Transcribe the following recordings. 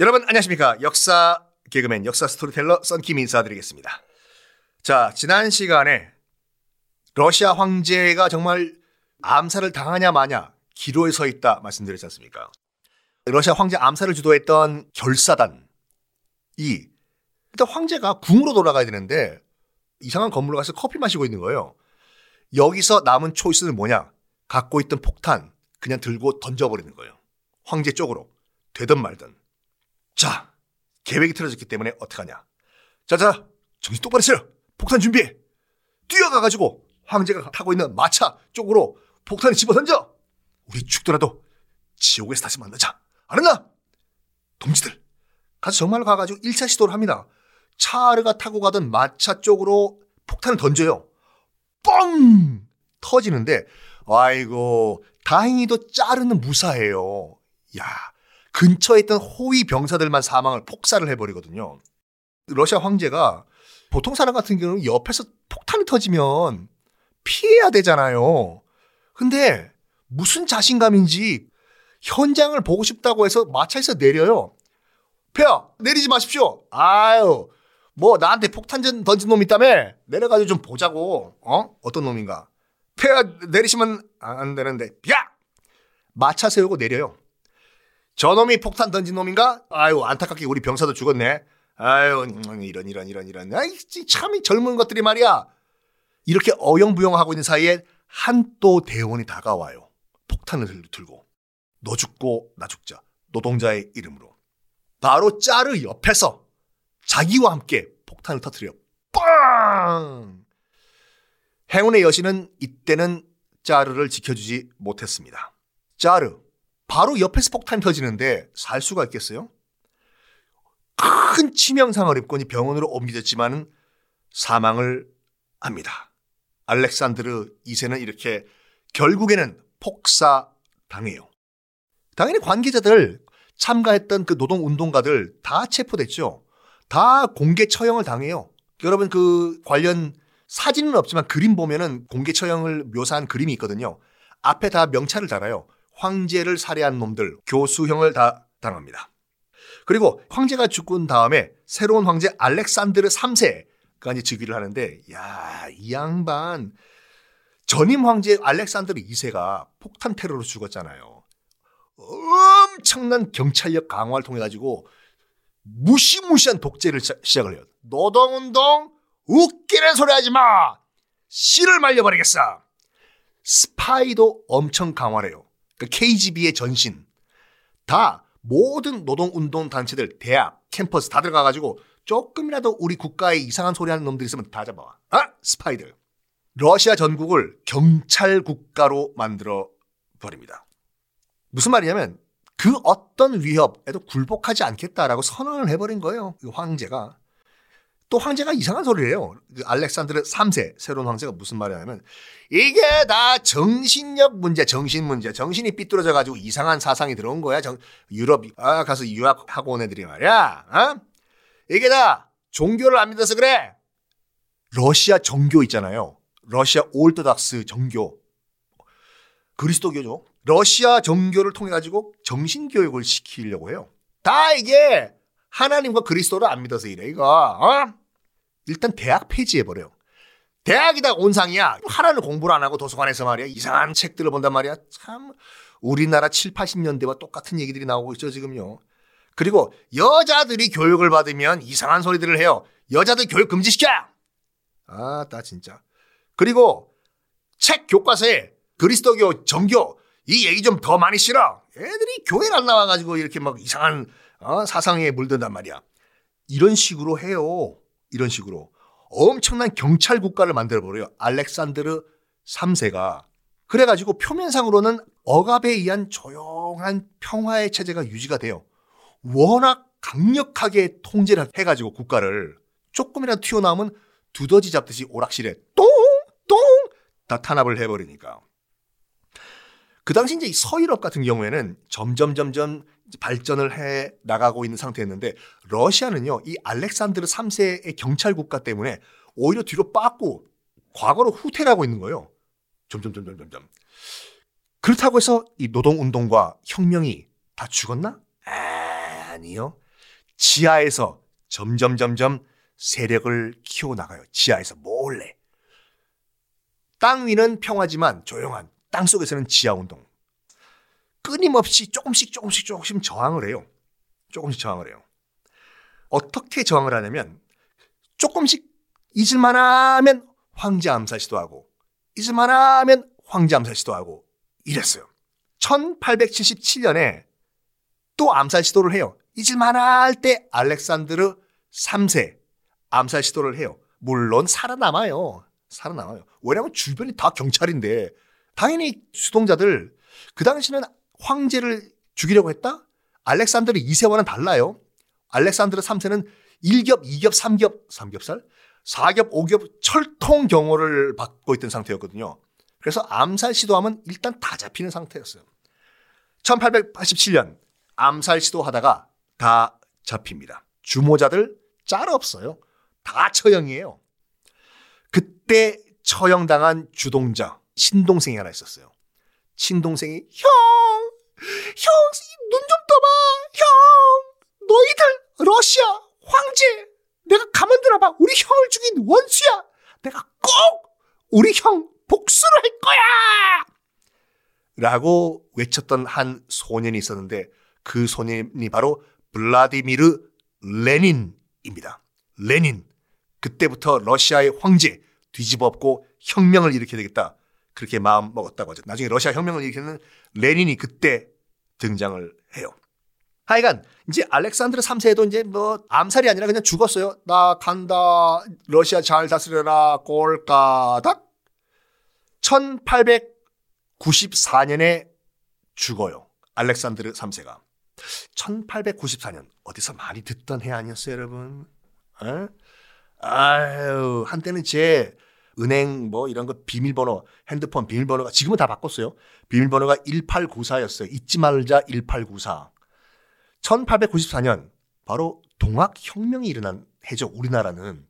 여러분 안녕하십니까. 역사 개그맨, 역사 스토리텔러 썬킴 인사드리겠습니다. 자, 지난 시간에 러시아 황제가 정말 암살을 당하냐 마냐 기로에 서 있다 말씀드렸지 않습니까? 러시아 황제 암살을 주도했던 결사단이 일단 황제가 궁으로 돌아가야 되는데 이상한 건물로 가서 커피 마시고 있는 거예요. 여기서 남은 초이스는 뭐냐? 갖고 있던 폭탄 그냥 들고 던져버리는 거예요. 황제 쪽으로. 되든 말든. 자, 계획이 틀어졌기 때문에 어떡하냐. 자자, 정신 똑바로 차려. 폭탄 준비해. 뛰어가가지고 황제가 타고 있는 마차 쪽으로 폭탄을 집어던져. 우리 죽더라도 지옥에서 다시 만나자. 알았나? 동지들. 가서 정말로 가가지고 1차 시도를 합니다. 차르가 타고 가던 마차 쪽으로 폭탄을 던져요. 뻥! 터지는데 아이고, 다행히도 짜르는 무사해요. 야, 근처에 있던 호위 병사들만 사망을 폭사를 해버리거든요. 러시아 황제가 보통 사람 같은 경우는 옆에서 폭탄이 터지면 피해야 되잖아요. 근데 무슨 자신감인지 현장을 보고 싶다고 해서 마차에서 내려요. 폐하, 내리지 마십시오. 아유, 뭐 나한테 폭탄 던진 놈 있다며? 내려가지고 좀 보자고. 어? 어떤 놈인가? 폐하, 내리시면 안 되는데. 야! 마차 세우고 내려요. 저놈이 폭탄 던진 놈인가? 아유, 안타깝게 우리 병사도 죽었네. 아유, 이런. 아이, 참 젊은 것들이 말이야. 이렇게 어영부영하고 있는 사이에 한또 대원이 다가와요. 폭탄을 들고. 너 죽고 나 죽자. 노동자의 이름으로. 바로 짜르 옆에서 자기와 함께 폭탄을 터뜨려요. 빵! 행운의 여신은 이때는 짜르를 지켜주지 못했습니다. 짜르. 바로 옆에서 폭탄이 터지는데 살 수가 있겠어요? 큰 치명상을 입고 병원으로 옮겨졌지만 사망을 합니다. 알렉산드르 2세는 이렇게 결국에는 폭사당해요. 당연히 관계자들, 참가했던 그 노동운동가들 다 체포됐죠. 다 공개 처형을 당해요. 여러분 그 관련 사진은 없지만 그림 보면은 공개 처형을 묘사한 그림이 있거든요. 앞에 다 명찰을 달아요. 황제를 살해한 놈들, 교수형을 다 당합니다. 그리고 황제가 죽은 다음에 새로운 황제 알렉산드르 3세가 이제 즉위를 하는데, 야, 이 양반 전임 황제 알렉산드르 2세가 폭탄 테러로 죽었잖아요. 엄청난 경찰력 강화를 통해 가지고 무시무시한 독재를 시작을 해요. 노동운동 웃기는 소리 하지 마. 씨를 말려버리겠어. 스파이도 엄청 강화해요. 그러니까 KGB의 전신. 다 모든 노동운동 단체들, 대학, 캠퍼스 다 들어가가지고 조금이라도 우리 국가에 이상한 소리 하는 놈들이 있으면 다 잡아와. 아, 스파이들. 러시아 전국을 경찰 국가로 만들어 버립니다. 무슨 말이냐면 그 어떤 위협에도 굴복하지 않겠다라고 선언을 해버린 거예요. 그 황제가. 또 황제가 이상한 소리를 해요. 알렉산드르 3세, 새로운 황제가 무슨 말을 하냐면 이게 다 정신력 문제, 정신이 삐뚤어져가지고 이상한 사상이 들어온 거야. 유럽 가서 유학하고 온 애들이 말이야. 어? 이게 다 종교를 안 믿어서 그래. 러시아 정교 있잖아요. 러시아 올토닥스 정교. 그리스도교죠. 러시아 정교를 통해가지고 정신교육을 시키려고 해요. 다 이게 하나님과 그리스도를 안 믿어서 이래 이거. 어? 일단 대학 폐지해버려요. 대학이 다 온상이야. 하라는 공부를 안 하고 도서관에서 말이야 이상한 책들을 본단 말이야. 참 우리나라 7, 80년대와 똑같은 얘기들이 나오고 있죠 지금요. 그리고 여자들이 교육을 받으면 이상한 소리들을 해요. 여자들 교육 금지시켜. 아, 나 진짜. 그리고 책 교과서에 그리스도교, 정교 이 얘기 좀 더 많이 실어. 애들이 교회를 안 나와가지고 이렇게 막 이상한 사상에 물든단 말이야. 이런 식으로 해요. 이런 식으로. 엄청난 경찰 국가를 만들어버려요. 알렉산드르 3세가. 그래가지고 표면상으로는 억압에 의한 조용한 평화의 체제가 유지가 돼요. 워낙 강력하게 통제를 해가지고 국가를 조금이라도 튀어나오면 두더지 잡듯이 오락실에 똥 다 탄압을 해버리니까. 그 당시 이제 서유럽 같은 경우에는 점점 발전을 해 나가고 있는 상태였는데 러시아는요, 이 알렉산드르 3세의 경찰 국가 때문에 오히려 뒤로 빠꾸 과거로 후퇴하고 있는 거예요. 점점. 그렇다고 해서 이 노동운동과 혁명이 다 죽었나? 아니요. 지하에서 점점 세력을 키워나가요. 지하에서 몰래. 땅 위는 평화지만 조용한 땅 속에서는 지하운동. 끊임없이 조금씩 저항을 해요. 어떻게 저항을 하냐면 조금씩 잊을만하면 황제 암살 시도하고 이랬어요. 1877년에 또 암살 시도를 해요. 잊을만할 때 알렉산드르 3세 암살 시도를 해요. 물론 살아남아요. 왜냐하면 주변이 다 경찰인데 당연히 수동자들 그 당시는 황제를 죽이려고 했다? 알렉산드르 2세와는 달라요. 알렉산드르 3세는 1겹, 2겹, 3겹, 3겹살? 4겹, 5겹 철통 경호를 받고 있던 상태였거든요. 그래서 암살 시도하면 일단 다 잡히는 상태였어요. 1887년 암살 시도하다가 다 잡힙니다. 주모자들 짤 없어요. 다 처형이에요. 그때 처형당한 주동자 친동생이 하나 있었어요. 친동생이 형 눈 좀 떠봐. 형 너희들 러시아 황제 내가 가만두나봐. 우리 형을 죽인 원수야. 내가 꼭 우리 형 복수를 할 거야 라고 외쳤던 한 소년이 있었는데 그 소년이 바로 블라디미르 레닌입니다. 레닌. 그때부터 러시아의 황제 뒤집어엎고 혁명을 일으켜야 되겠다. 그렇게 마음 먹었다고 하죠. 나중에 러시아 혁명을 일으키는 레닌이 그때 등장을 해요. 하여간 이제 알렉산드르 3세에도 이제 뭐 암살이 아니라 그냥 죽었어요. 나 간다. 러시아 잘 다스려라. 꼴까닥. 1894년에 죽어요. 알렉산드르 3세가. 1894년 어디서 많이 듣던 해 아니었어요, 여러분? 에? 아유, 한때는 제 은행 뭐 이런 거 비밀번호, 핸드폰 비밀번호가 지금은 다 바꿨어요. 비밀번호가 1894였어요. 잊지 말자 1894. 1894년 바로 동학혁명이 일어난 해죠. 우리나라는.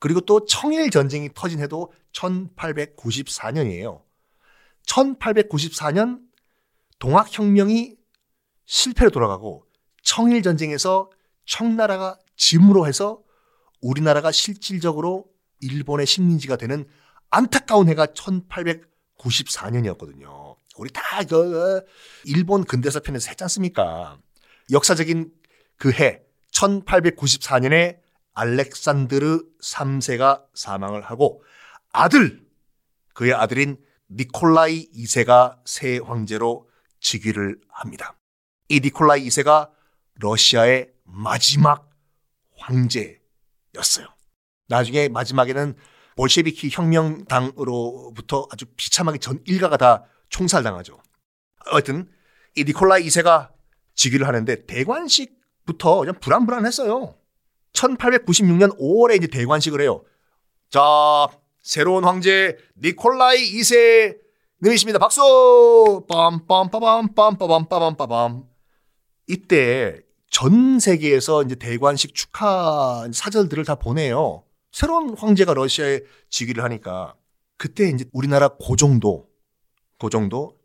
그리고 또 청일전쟁이 터진 해도 1894년이에요. 1894년 동학혁명이 실패로 돌아가고 청일전쟁에서 청나라가 짐으로 해서 우리나라가 실질적으로 일본의 식민지가 되는 안타까운 해가 1894년이었거든요. 우리 다 그 일본 근대사 편에서 했지 않습니까? 역사적인 그 해 1894년에 알렉산드르 3세가 사망을 하고 아들, 그의 아들인 니콜라이 2세가 새 황제로 즉위를 합니다. 이 니콜라이 2세가 러시아의 마지막 황제였어요. 나중에 마지막에는 볼셰비키 혁명당으로부터 아주 비참하게 전 일가가 다 총살당하죠. 하여튼 이 니콜라이 2세가 즉위를 하는데 대관식부터 그냥 불안불안했어요. 1896년 5월에 이제 대관식을 해요. 자, 새로운 황제 니콜라이 2세 님이십니다. 박수! 빰빰빠밤. 이때 전 세계에서 이제 대관식 축하 사절들을 다 보내요. 새로운 황제가 러시아에 즉위를 하니까. 그때 이제 우리나라 고종도,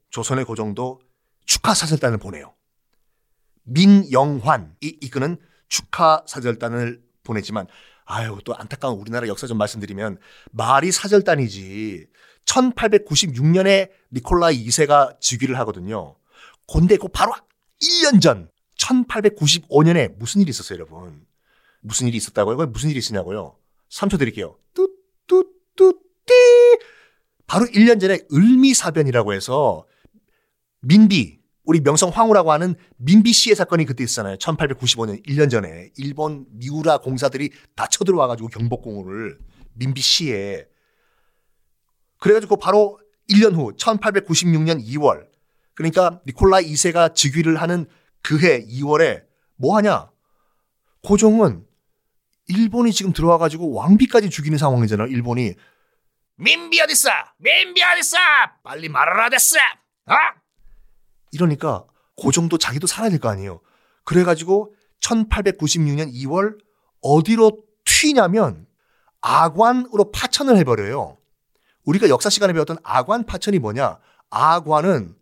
조선의 고종도 축하 사절단을 보내요. 민영환이 이끄는 축하 사절단을 보내지만, 아유, 또 안타까운 우리나라 역사 좀 말씀드리면, 말이 사절단이지, 1896년에 니콜라이 2세가 즉위를 하거든요. 근데 그 바로 1년 전, 1895년에 무슨 일이 있었어요, 여러분? 무슨 일이 있었다고요? 무슨 일이 있었냐고요? 3초 드릴게요. 뚜뚜뚜띠. 바로 1년 전에 을미사변이라고 해서, 민비, 우리 명성 황후라고 하는 민비 씨의 사건이 그때 있었잖아요. 1895년 1년 전에 일본 미우라 공사들이 다 쳐들어와가지고 경복궁을 민비 씨에 그래가지고 바로 1년 후 1896년 2월 그러니까 니콜라이 2세가 즉위를 하는 그해 2월에 뭐하냐? 고종은 일본이 지금 들어와가지고 왕비까지 죽이는 상황이잖아요. 일본이 민비 어딨어? 빨리 말하라 됐어! 아! 이러니까 고종도 자기도 살아야 될 거 아니에요. 그래가지고 1896년 2월 어디로 튀냐면 아관으로 파천을 해버려요. 우리가 역사 시간에 배웠던 아관 파천이 뭐냐. 아관은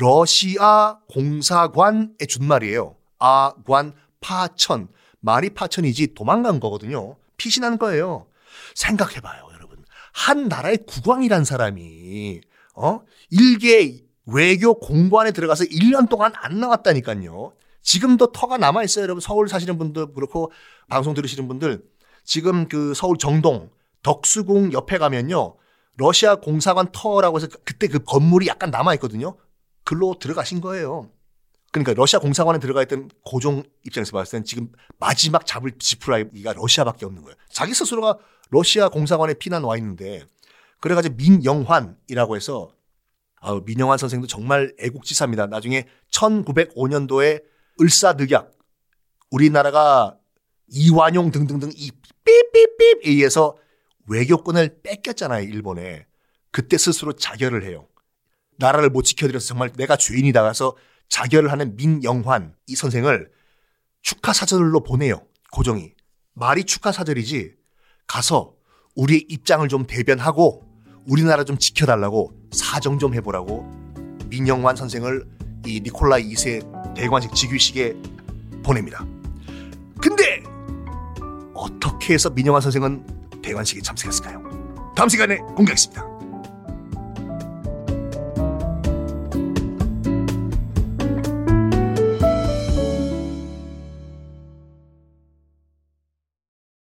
러시아 공사관의 준말이에요. 아관 파천. 말이 파천이지 도망간 거거든요. 피신한 거예요. 생각해봐요, 여러분. 한 나라의 국왕이란 사람이 일개 외교 공관에 들어가서 1년 동안 안 나왔다니까요. 지금도 터가 남아있어요, 여러분. 서울 사시는 분들 그렇고 방송 들으시는 분들, 지금 그 서울 정동 덕수궁 옆에 가면요, 러시아 공사관 터라고 해서 그때 그 건물이 약간 남아있거든요. 글로 들어가신 거예요. 그러니까 러시아 공사관에 들어가 있던 고종 입장에서 봤을 때는 지금 마지막 잡을 지푸라기가 러시아밖에 없는 거예요. 자기 스스로가 러시아 공사관에 피난 와 있는데, 그래가지고 민영환이라고 해서, 민영환 선생도 정말 애국지사입니다. 나중에 1905년도에 을사늑약, 우리나라가 이완용 등등등 이 삐삐삐에 의해서 외교권을 뺏겼잖아요, 일본에. 그때 스스로 자결을 해요. 나라를 못 지켜드려서 정말 내가 죄인이다 해서 자결을 하는 민영환 이 선생을 축하사절로 보내요, 고종이. 말이 축하사절이지, 가서 우리의 입장을 좀 대변하고 우리나라 좀 지켜달라고 사정 좀 해보라고 민영환 선생을 이 니콜라이 2세 대관식 즉위식에 보냅니다. 근데 어떻게 해서 민영환 선생은 대관식에 참석했을까요? 다음 시간에 공개하겠습니다.